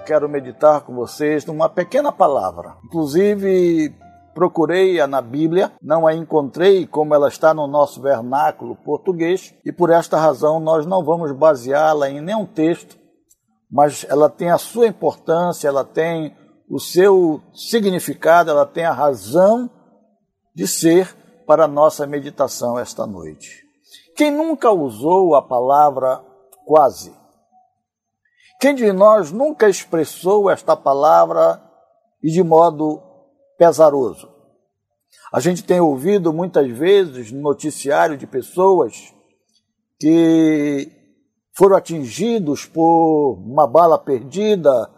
quero meditar com vocês numa pequena palavra. Inclusive, procurei-a na Bíblia, não a encontrei como ela está no nosso vernáculo português, e por esta razão nós não vamos baseá-la em nenhum texto, mas ela tem a sua importância, ela tem o seu significado, ela tem a razão de ser para a nossa meditação esta noite. Quem nunca usou a palavra quase? Quem de nós nunca expressou esta palavra e de modo pesaroso? A gente tem ouvido muitas vezes no noticiário de pessoas que foram atingidos por uma bala perdida,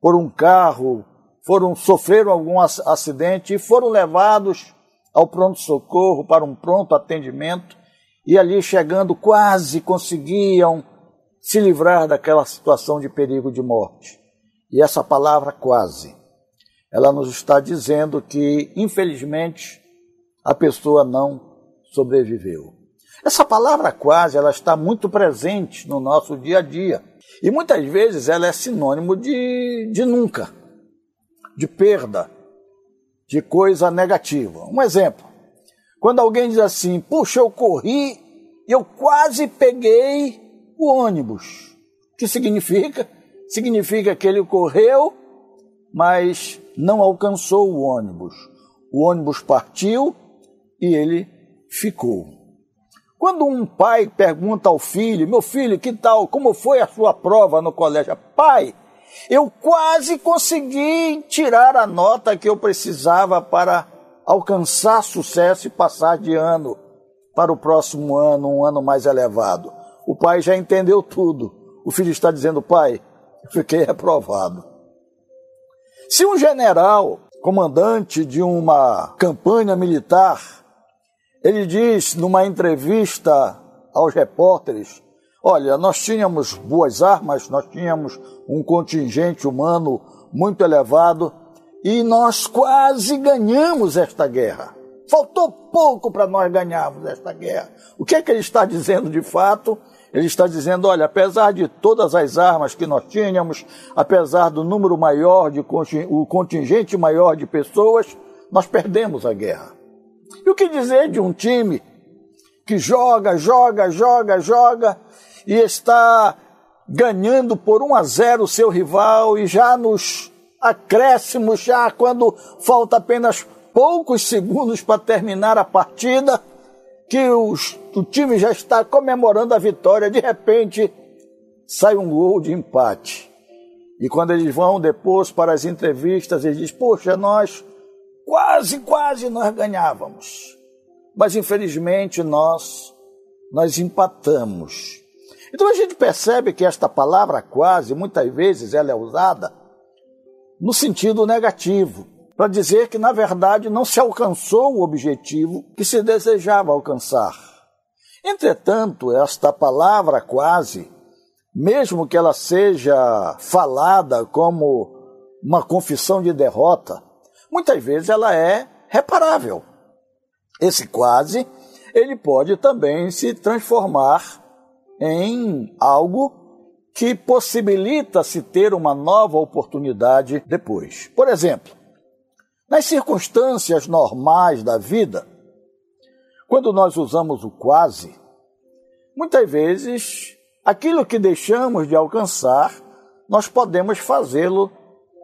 por um carro, sofreram algum acidente e foram levados ao pronto-socorro para um pronto atendimento e ali chegando quase conseguiam se livrar daquela situação de perigo de morte. E essa palavra quase, ela nos está dizendo que, infelizmente, a pessoa não sobreviveu. Essa palavra quase, ela está muito presente no nosso dia a dia. E muitas vezes ela é sinônimo de nunca, de perda, de coisa negativa. Um exemplo, quando alguém diz assim, puxa, eu corri e eu quase peguei o ônibus. O que significa? Significa que ele correu, mas não alcançou o ônibus. O ônibus partiu e ele ficou. Quando um pai pergunta ao filho, meu filho, que tal, como foi a sua prova no colégio? Pai, eu quase consegui tirar a nota que eu precisava para alcançar sucesso e passar de ano para o próximo ano, um ano mais elevado. O pai já entendeu tudo. O filho está dizendo, pai, eu fiquei reprovado. Se um general, comandante de uma campanha militar, ele diz numa entrevista aos repórteres, olha, nós tínhamos boas armas, nós tínhamos um contingente humano muito elevado e nós quase ganhamos esta guerra. Faltou pouco para nós ganharmos esta guerra. O que é que ele está dizendo de fato? Ele está dizendo, olha, apesar de todas as armas que nós tínhamos, apesar do número maior, o contingente maior de pessoas, nós perdemos a guerra. E o que dizer de um time que joga e está ganhando por 1-0 o seu rival e já nos acréscimos, já quando falta apenas poucos segundos para terminar a partida, que o time já está comemorando a vitória, de repente sai um gol de empate. E quando eles vão depois para as entrevistas, eles dizem, poxa, nós quase nós ganhávamos, mas infelizmente nós empatamos. Então a gente percebe que esta palavra quase, muitas vezes ela é usada no sentido negativo, para dizer que, na verdade, não se alcançou o objetivo que se desejava alcançar. Entretanto, esta palavra quase, mesmo que ela seja falada como uma confissão de derrota, muitas vezes ela é reparável. Esse quase, ele pode também se transformar em algo que possibilita-se ter uma nova oportunidade depois. Por exemplo, nas circunstâncias normais da vida, quando nós usamos o quase, muitas vezes aquilo que deixamos de alcançar, nós podemos fazê-lo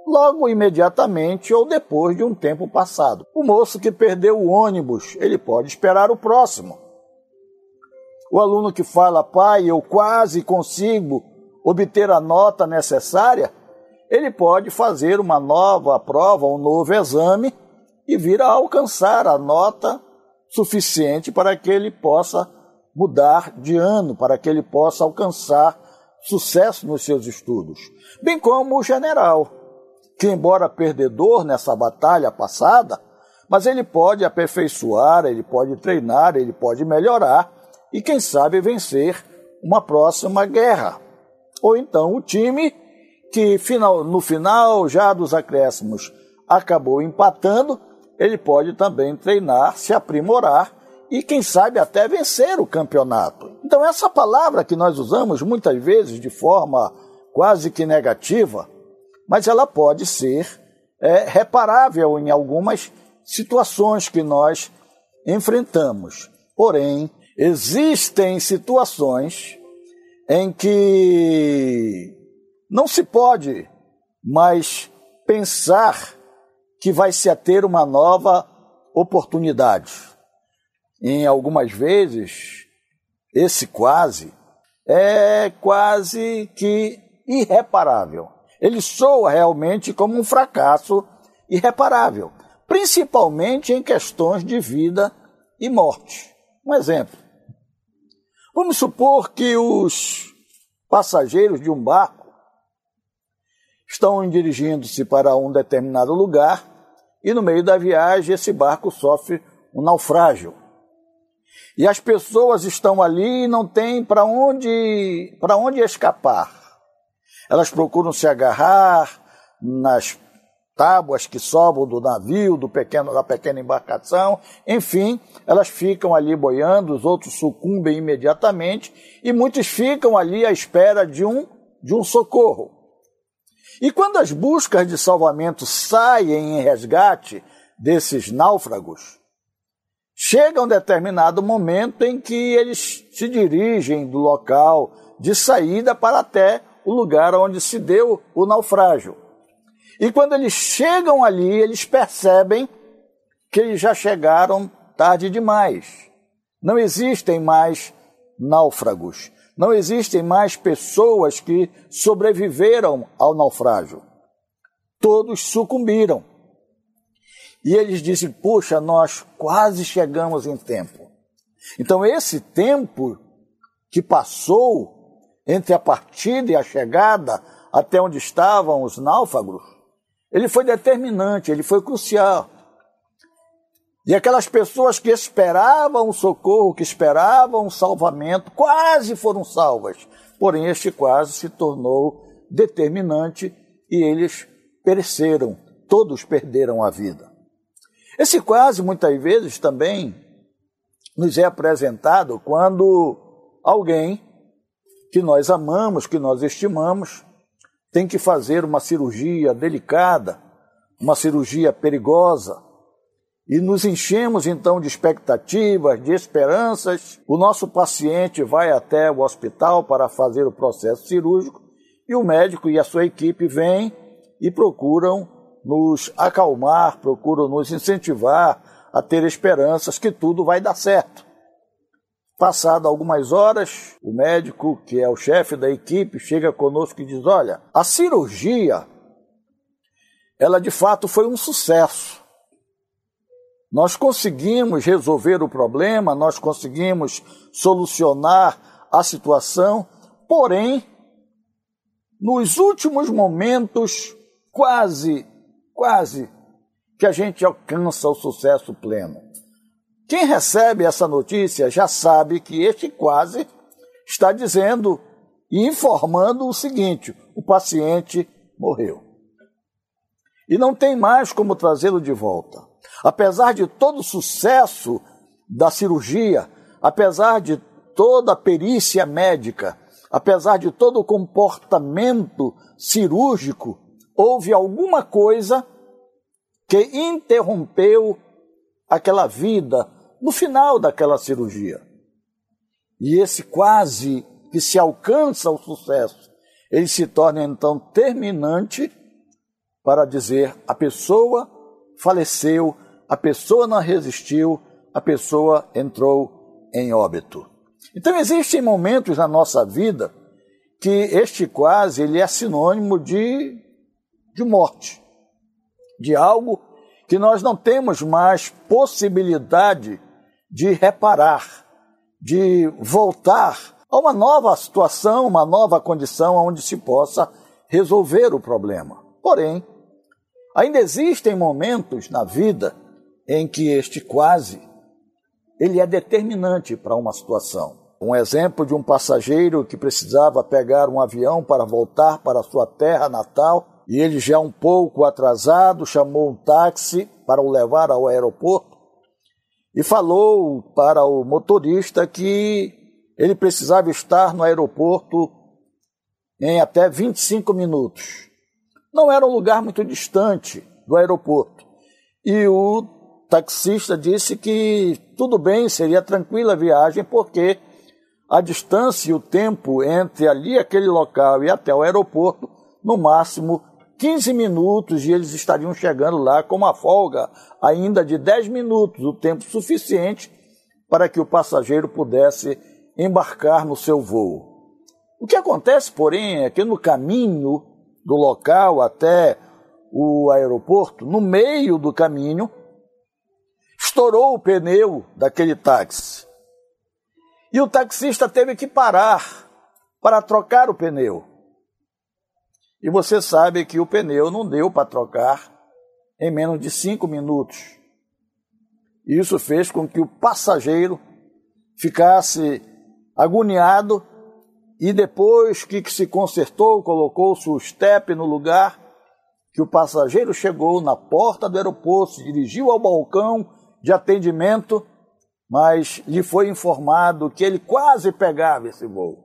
logo imediatamente ou depois de um tempo passado. O moço que perdeu o ônibus, ele pode esperar o próximo. O aluno que fala, pai, eu quase consigo obter a nota necessária, ele pode fazer uma nova prova, um novo exame e vir a alcançar a nota suficiente para que ele possa mudar de ano, para que ele possa alcançar sucesso nos seus estudos. Bem como o general, que embora perdedor nessa batalha passada, mas ele pode aperfeiçoar, ele pode treinar, ele pode melhorar e quem sabe vencer uma próxima guerra. Ou então o time que no final já dos acréscimos acabou empatando, ele pode também treinar, se aprimorar e quem sabe até vencer o campeonato. Então essa palavra que nós usamos muitas vezes de forma quase que negativa, mas ela pode ser reparável em algumas situações que nós enfrentamos. Porém, existem situações em que não se pode mais pensar que vai se ter uma nova oportunidade. Em algumas vezes, esse quase é quase que irreparável. Ele soa realmente como um fracasso irreparável, principalmente em questões de vida e morte. Um exemplo. Vamos supor que os passageiros de um barco estão dirigindo-se para um determinado lugar e no meio da viagem esse barco sofre um naufrágio. E as pessoas estão ali e não têm para onde escapar. Elas procuram se agarrar nas tábuas que sobram do navio, da pequena embarcação, enfim, elas ficam ali boiando, os outros sucumbem imediatamente e muitos ficam ali à espera de um socorro. E quando as buscas de salvamento saem em resgate desses náufragos, chega um determinado momento em que eles se dirigem do local de saída para até o lugar onde se deu o naufrágio. E quando eles chegam ali, eles percebem que eles já chegaram tarde demais. Não existem mais náufragos, não existem mais pessoas que sobreviveram ao naufrágio. Todos sucumbiram. E eles dizem, poxa, nós quase chegamos em tempo. Então esse tempo que passou entre a partida e a chegada até onde estavam os náufragos, ele foi determinante, ele foi crucial. E aquelas pessoas que esperavam o socorro, que esperavam o salvamento, quase foram salvas. Porém este quase se tornou determinante e eles pereceram, todos perderam a vida. Esse quase, muitas vezes, também nos é apresentado quando alguém que nós amamos, que nós estimamos, tem que fazer uma cirurgia delicada, uma cirurgia perigosa, e nos enchemos, então, de expectativas, de esperanças. O nosso paciente vai até o hospital para fazer o processo cirúrgico e o médico e a sua equipe vêm e procuram nos acalmar, procuram nos incentivar a ter esperanças que tudo vai dar certo. Passado algumas horas, o médico, que é o chefe da equipe, chega conosco e diz, olha, a cirurgia, ela de fato foi um sucesso. Nós conseguimos resolver o problema, nós conseguimos solucionar a situação, porém, nos últimos momentos, quase que a gente alcança o sucesso pleno. Quem recebe essa notícia já sabe que este quase está dizendo e informando o seguinte, o paciente morreu. E não tem mais como trazê-lo de volta. Apesar de todo o sucesso da cirurgia, apesar de toda a perícia médica, apesar de todo o comportamento cirúrgico, houve alguma coisa que interrompeu aquela vida no final daquela cirurgia. E esse quase que se alcança o sucesso, ele se torna então terminante para dizer a pessoa faleceu, a pessoa não resistiu, a pessoa entrou em óbito. Então existem momentos na nossa vida que este quase ele é sinônimo de morte, de algo que nós não temos mais possibilidade de reparar, de voltar a uma nova situação, uma nova condição onde se possa resolver o problema. Porém, ainda existem momentos na vida em que este quase, ele é determinante para uma situação. Um exemplo de um passageiro que precisava pegar um avião para voltar para sua terra natal, e ele já um pouco atrasado, chamou um táxi para o levar ao aeroporto e falou para o motorista que ele precisava estar no aeroporto em até 25 minutos. Não era um lugar muito distante do aeroporto. E o taxista disse que tudo bem, seria tranquila a viagem, porque a distância e o tempo entre ali aquele local e até o aeroporto, no máximo 15 minutos, e eles estariam chegando lá com uma folga ainda de 10 minutos, o tempo suficiente para que o passageiro pudesse embarcar no seu voo. O que acontece, porém, é que no caminho do local até o aeroporto, no meio do caminho, estourou o pneu daquele táxi. E o taxista teve que parar para trocar o pneu. E você sabe que o pneu não deu para trocar em menos de 5 minutos. E isso fez com que o passageiro ficasse agoniado, e depois que se consertou, colocou-se o estepe no lugar, que o passageiro chegou na porta do aeroporto, se dirigiu ao balcão de atendimento, mas lhe foi informado que ele quase pegava esse voo.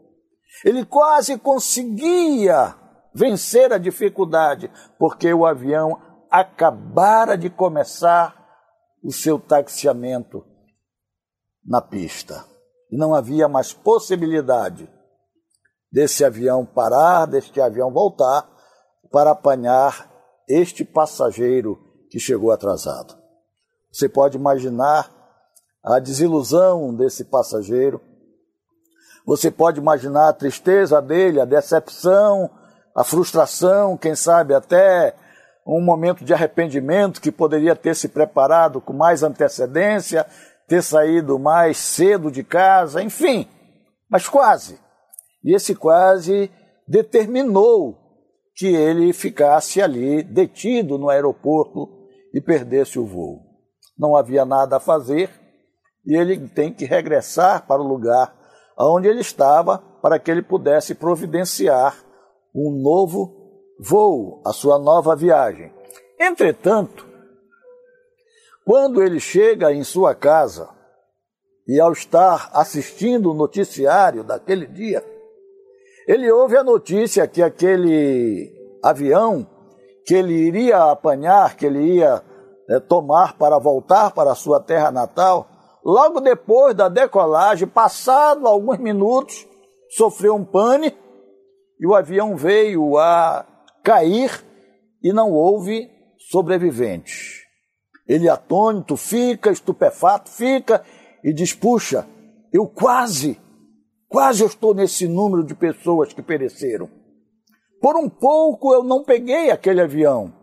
Ele quase conseguia vencer a dificuldade, porque o avião acabara de começar o seu taxiamento na pista. E não havia mais possibilidade desse avião parar, deste avião voltar, para apanhar este passageiro que chegou atrasado. Você pode imaginar a desilusão desse passageiro, você pode imaginar a tristeza dele, a decepção, a frustração, quem sabe até um momento de arrependimento, que poderia ter se preparado com mais antecedência, ter saído mais cedo de casa, enfim, mas quase. E esse quase determinou que ele ficasse ali detido no aeroporto e perdesse o voo. Não havia nada a fazer e ele tem que regressar para o lugar onde ele estava para que ele pudesse providenciar um novo voo, a sua nova viagem. Entretanto, quando ele chega em sua casa e ao estar assistindo o noticiário daquele dia, ele ouve a notícia que aquele avião que ele iria apanhar, que ele ia tomar para voltar para a sua terra natal, logo depois da decolagem, passado alguns minutos, sofreu um pane e o avião veio a cair e não houve sobreviventes. Ele atônito fica, estupefato fica e diz, puxa, eu quase eu estou nesse número de pessoas que pereceram. Por um pouco eu não peguei aquele avião.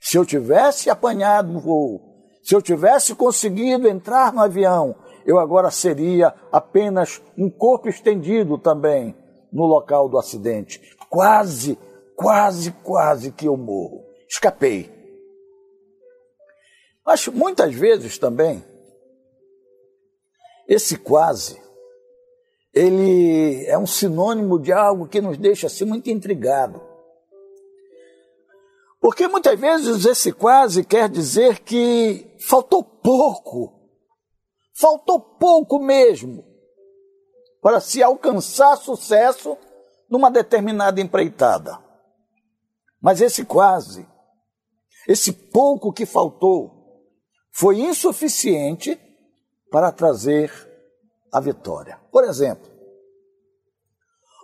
Se eu tivesse apanhado o voo, se eu tivesse conseguido entrar no avião, eu agora seria apenas um corpo estendido também no local do acidente. Quase que eu morro. Escapei. Mas muitas vezes também, esse quase, ele é um sinônimo de algo que nos deixa assim muito intrigado. Porque muitas vezes esse quase quer dizer que faltou pouco mesmo para se alcançar sucesso numa determinada empreitada. Mas esse quase, esse pouco que faltou, foi insuficiente para trazer a vitória. Por exemplo,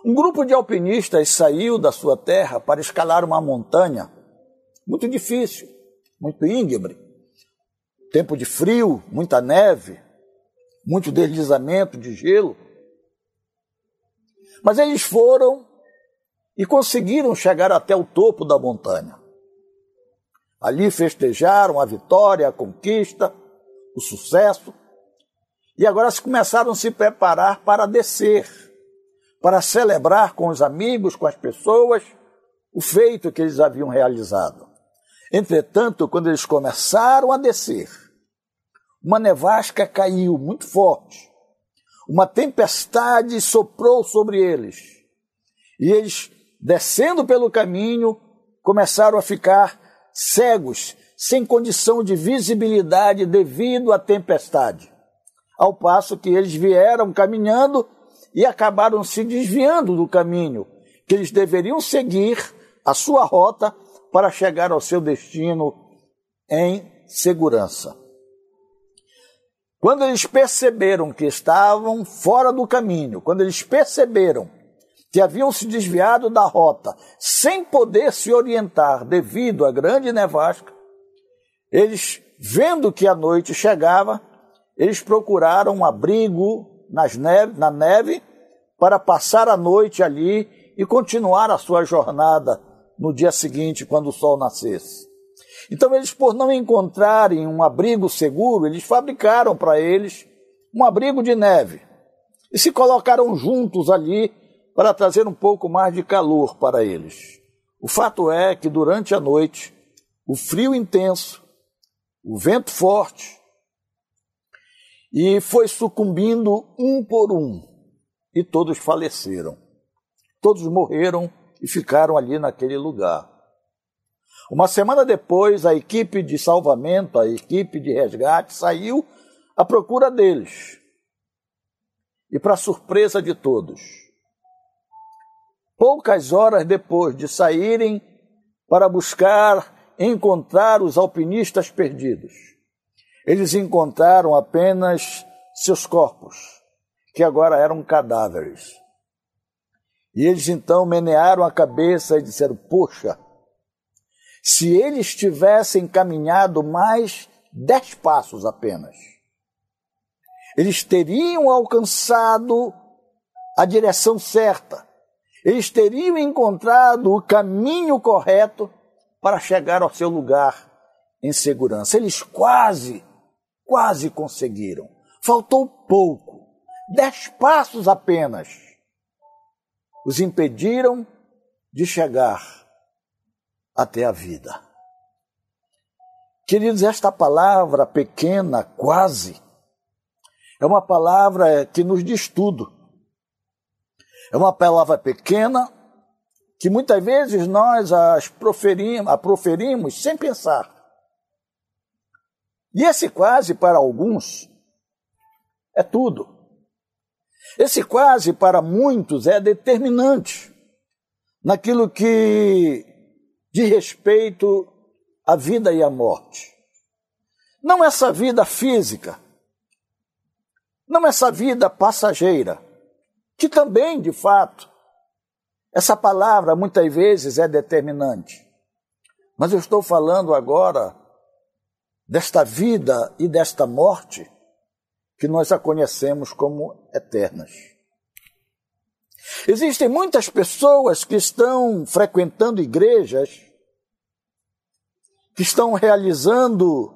um grupo de alpinistas saiu da sua terra para escalar uma montanha muito difícil, muito íngreme, tempo de frio, muita neve, muito deslizamento de gelo. Mas eles foram e conseguiram chegar até o topo da montanha. Ali festejaram a vitória, a conquista, o sucesso. E agora começaram a se preparar para descer, para celebrar com os amigos, com as pessoas, o feito que eles haviam realizado. Entretanto, quando eles começaram a descer, uma nevasca caiu muito forte, uma tempestade soprou sobre eles, e eles, descendo pelo caminho, começaram a ficar cegos, sem condição de visibilidade devido à tempestade. Ao passo que eles vieram caminhando e acabaram se desviando do caminho, que eles deveriam seguir a sua rota para chegar ao seu destino em segurança. Quando eles perceberam que estavam fora do caminho, quando eles perceberam que haviam se desviado da rota sem poder se orientar devido à grande nevasca, eles, vendo que a noite chegava, eles procuraram um abrigo na neve para passar a noite ali e continuar a sua jornada no dia seguinte, quando o sol nascesse. Então eles, por não encontrarem um abrigo seguro, eles fabricaram para eles um abrigo de neve e se colocaram juntos ali para trazer um pouco mais de calor para eles. O fato é que durante a noite, o frio intenso, o vento forte, e foi sucumbindo um por um, e todos faleceram. Todos morreram e ficaram ali naquele lugar. Uma semana depois, a equipe de salvamento, a equipe de resgate, saiu à procura deles. E para surpresa de todos, poucas horas depois de saírem para buscar encontrar os alpinistas perdidos, eles encontraram apenas seus corpos, que agora eram cadáveres. E eles então menearam a cabeça e disseram: poxa, se eles tivessem caminhado mais 10 passos apenas, eles teriam alcançado a direção certa, eles teriam encontrado o caminho correto para chegar ao seu lugar em segurança. Eles quase conseguiram, faltou pouco, 10 passos apenas os impediram de chegar até a vida. Queridos, esta palavra pequena, quase, é uma palavra que nos diz tudo. É uma palavra pequena que muitas vezes nós a proferimos sem pensar. E esse quase, para alguns, é tudo. Esse quase, para muitos, é determinante naquilo que de respeito à vida e à morte. Não essa vida física, não essa vida passageira, que também, de fato, essa palavra muitas vezes é determinante. Mas eu estou falando agora desta vida e desta morte que nós a conhecemos como eternas. Existem muitas pessoas que estão frequentando igrejas, que estão realizando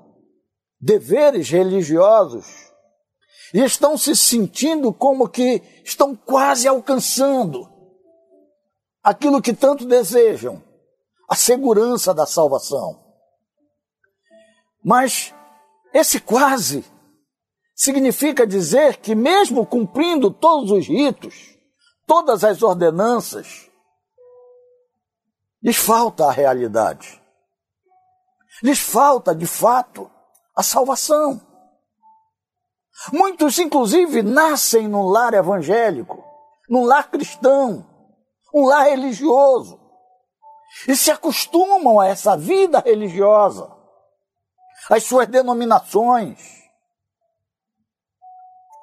deveres religiosos e estão se sentindo como que estão quase alcançando aquilo que tanto desejam, a segurança da salvação. Mas esse quase significa dizer que, mesmo cumprindo todos os ritos, todas as ordenanças, lhes falta a realidade. Lhes falta, de fato, a salvação. Muitos, inclusive, nascem num lar evangélico, num lar cristão, um lar religioso, e se acostumam a essa vida religiosa, às suas denominações,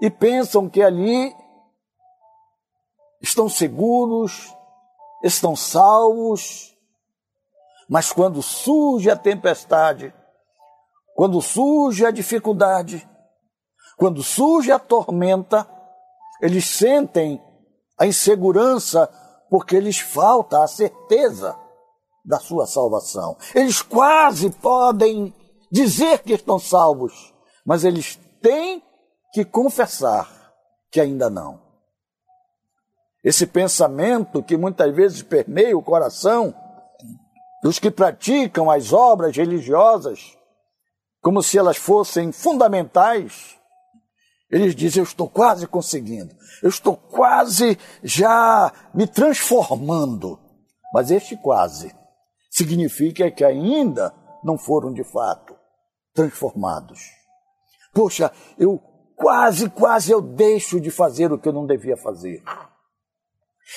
e pensam que ali estão seguros, estão salvos, mas quando surge a tempestade, quando surge a dificuldade, quando surge a tormenta, eles sentem a insegurança porque lhes falta a certeza da sua salvação. Eles quase podem dizer que estão salvos, mas eles têm que confessar que ainda não. Esse pensamento que muitas vezes permeia o coração dos que praticam as obras religiosas como se elas fossem fundamentais, eles dizem: eu estou quase conseguindo, eu estou quase já me transformando. Mas este quase significa que ainda não foram de fato transformados. Poxa, eu quase eu deixo de fazer o que eu não devia fazer.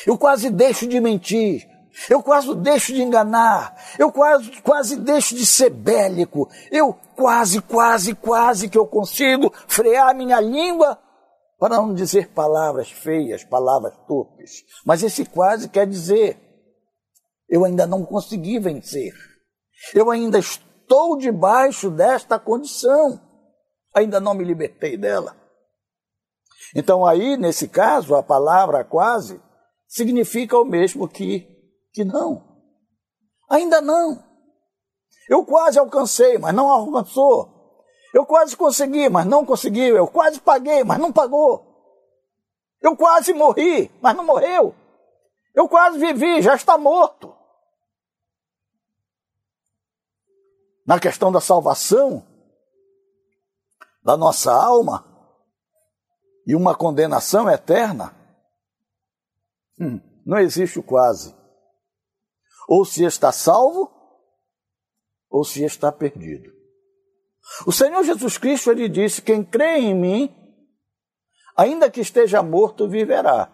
Eu quase deixo de mentir, eu quase deixo de enganar, eu quase deixo de ser bélico, eu quase que eu consigo frear minha língua para não dizer palavras feias, palavras torpes. Mas esse quase quer dizer, eu ainda não consegui vencer, eu ainda estou debaixo desta condição, ainda não me libertei dela. Então aí, nesse caso, a palavra quase significa o mesmo que não. Ainda não. Eu quase alcancei, mas não alcançou. Eu quase consegui, mas não conseguiu. Eu quase paguei, mas não pagou. Eu quase morri, mas não morreu. Eu quase vivi, já está morto. Na questão da salvação da nossa alma e uma condenação eterna, não existe o quase. Ou se está salvo, ou se está perdido. O Senhor Jesus Cristo, ele disse, quem crê em mim, ainda que esteja morto, viverá.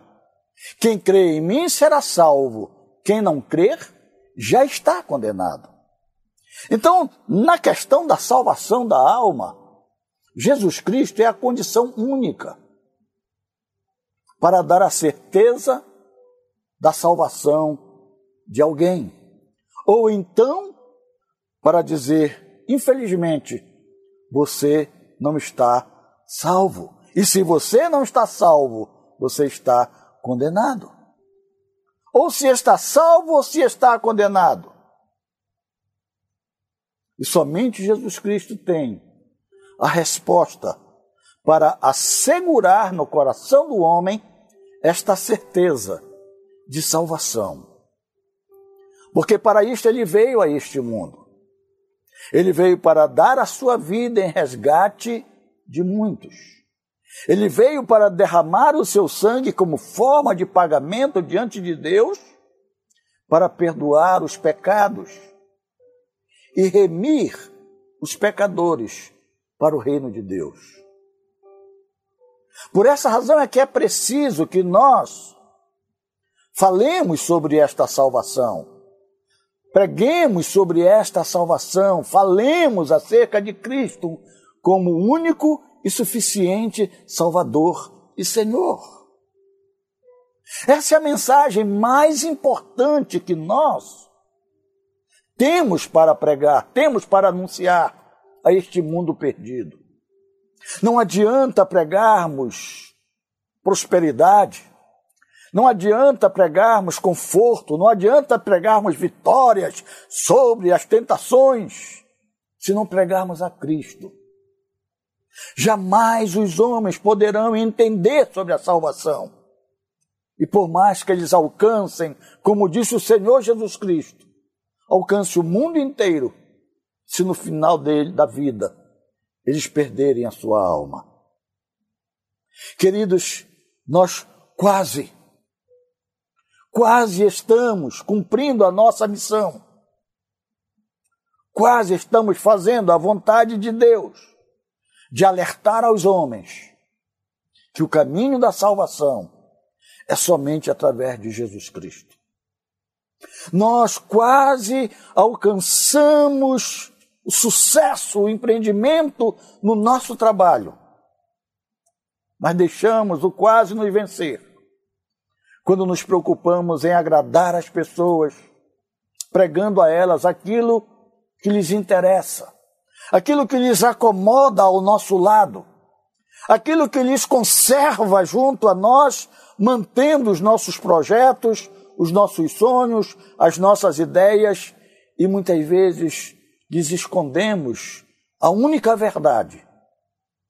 Quem crê em mim será salvo. Quem não crer, já está condenado. Então, na questão da salvação da alma, Jesus Cristo é a condição única para dar a certeza da salvação de alguém. Ou então, para dizer, infelizmente, você não está salvo. E se você não está salvo, você está condenado. Ou se está salvo ou se está condenado. E somente Jesus Cristo tem a resposta para assegurar no coração do homem esta certeza de salvação. Porque para isto ele veio a este mundo. Ele veio para dar a sua vida em resgate de muitos. Ele veio para derramar o seu sangue como forma de pagamento diante de Deus, para perdoar os pecados e remir os pecadores para o reino de Deus. Por essa razão é que é preciso que nós falemos sobre esta salvação. Preguemos sobre esta salvação, falemos acerca de Cristo como único e suficiente Salvador e Senhor. Essa é a mensagem mais importante que nós temos para pregar, temos para anunciar a este mundo perdido. Não adianta pregarmos prosperidade, não adianta pregarmos conforto, não adianta pregarmos vitórias sobre as tentações, se não pregarmos a Cristo. Jamais os homens poderão entender sobre a salvação. E por mais que eles alcancem, como disse o Senhor Jesus Cristo, alcance o mundo inteiro, se no final da vida eles perderem a sua alma. Queridos, nós quase estamos cumprindo a nossa missão. Quase estamos fazendo a vontade de Deus, de alertar aos homens que o caminho da salvação é somente através de Jesus Cristo. Nós quase alcançamos o sucesso, o empreendimento no nosso trabalho, mas deixamos o quase nos vencer. Quando nos preocupamos em agradar as pessoas, pregando a elas aquilo que lhes interessa, aquilo que lhes acomoda ao nosso lado, aquilo que lhes conserva junto a nós, mantendo os nossos projetos, os nossos sonhos, as nossas ideias, e muitas vezes lhes escondemos a única verdade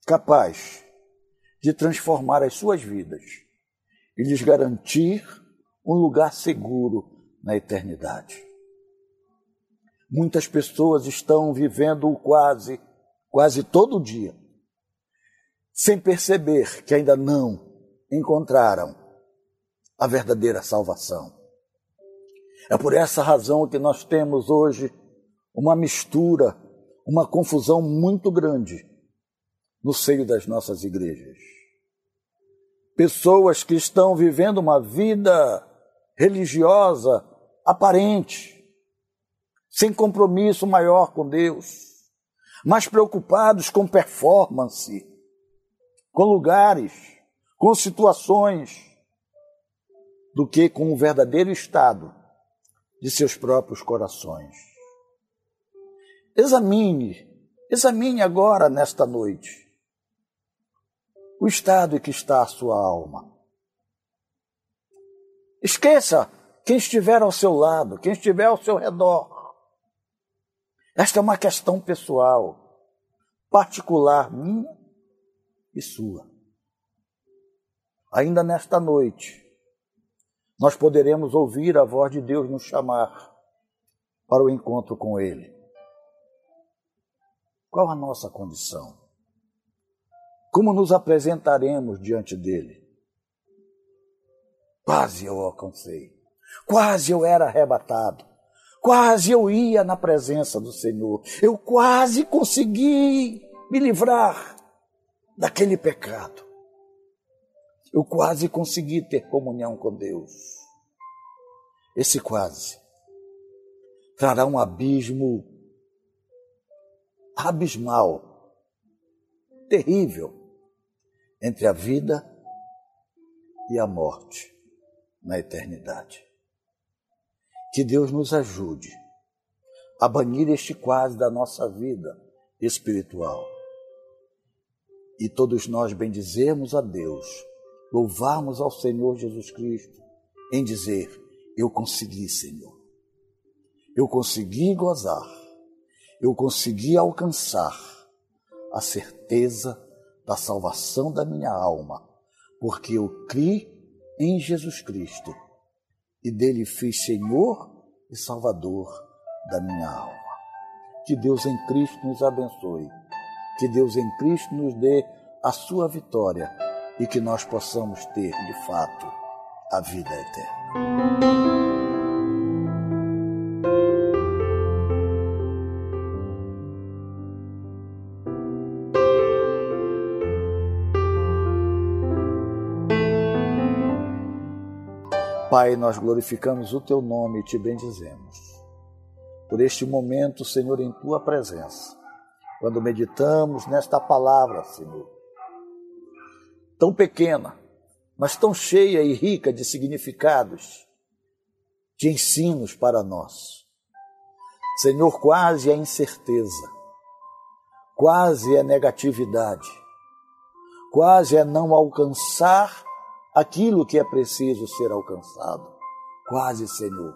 capaz de transformar as suas vidas e lhes garantir um lugar seguro na eternidade. Muitas pessoas estão vivendo o quase todo dia, sem perceber que ainda não encontraram a verdadeira salvação. É por essa razão que nós temos hoje uma mistura, uma confusão muito grande no seio das nossas igrejas. Pessoas que estão vivendo uma vida religiosa aparente, sem compromisso maior com Deus, mas preocupados com performance, com lugares, com situações, do que com o verdadeiro estado de seus próprios corações. Examine agora nesta noite o estado em que está a sua alma. Esqueça quem estiver ao seu lado, quem estiver ao seu redor. Esta é uma questão pessoal, particular minha e sua. Ainda nesta noite, nós poderemos ouvir a voz de Deus nos chamar para o encontro com Ele. Qual a nossa condição? Como nos apresentaremos diante dEle? Quase eu alcancei, quase eu era arrebatado, quase eu ia na presença do Senhor, eu quase consegui me livrar daquele pecado. Eu quase consegui ter comunhão com Deus. Esse quase trará um abismo abismal, terrível, entre a vida e a morte na eternidade. Que Deus nos ajude a banir este quase da nossa vida espiritual. E todos nós bendizemos a Deus, louvarmos ao Senhor Jesus Cristo em dizer: eu consegui, Senhor, eu consegui gozar, eu consegui alcançar a certeza da salvação da minha alma, porque eu criei em Jesus Cristo e dele fiz Senhor e Salvador da minha alma. Que Deus em Cristo nos abençoe, que Deus em Cristo nos dê a sua vitória, e que nós possamos ter, de fato, a vida eterna. Pai, nós glorificamos o Teu nome e Te bendizemos por este momento, Senhor, em Tua presença, quando meditamos nesta palavra, Senhor, tão pequena, mas tão cheia e rica de significados, de ensinos para nós. Senhor, quase é incerteza, quase é negatividade, quase é não alcançar aquilo que é preciso ser alcançado. Quase, Senhor,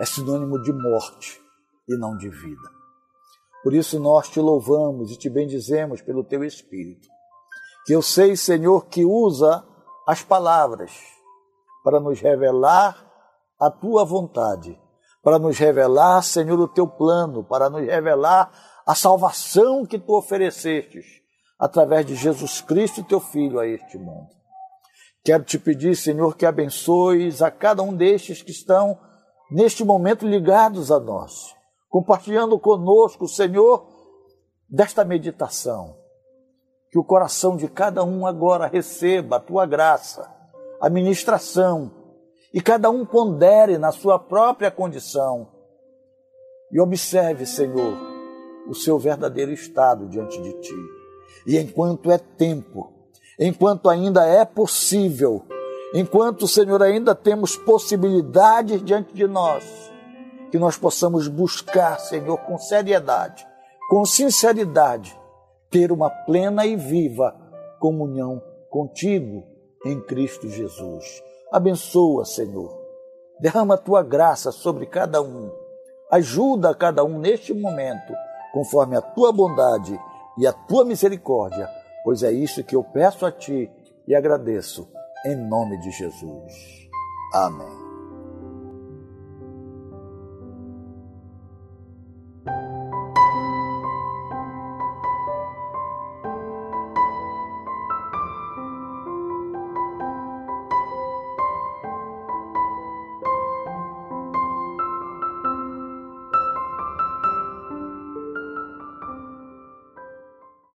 é sinônimo de morte e não de vida. Por isso nós Te louvamos e Te bendizemos pelo Teu Espírito, que eu sei, Senhor, que usa as palavras para nos revelar a Tua vontade, para nos revelar, Senhor, o Teu plano, para nos revelar a salvação que Tu oferecestes através de Jesus Cristo, Teu Filho, a este mundo. Quero Te pedir, Senhor, que abençoes a cada um destes que estão neste momento ligados a nós, compartilhando conosco, Senhor, desta meditação. Que o coração de cada um agora receba a Tua graça, a ministração, e cada um pondere na sua própria condição e observe, Senhor, o seu verdadeiro estado diante de Ti. E enquanto é tempo, enquanto ainda é possível, enquanto, Senhor, ainda temos possibilidades diante de nós, que nós possamos buscar, Senhor, com seriedade, com sinceridade, ter uma plena e viva comunhão contigo em Cristo Jesus. Abençoa, Senhor. Derrama a Tua graça sobre cada um. Ajuda a cada um neste momento, conforme a Tua bondade e a Tua misericórdia, pois é isso que eu peço a Ti e agradeço, em nome de Jesus. Amém.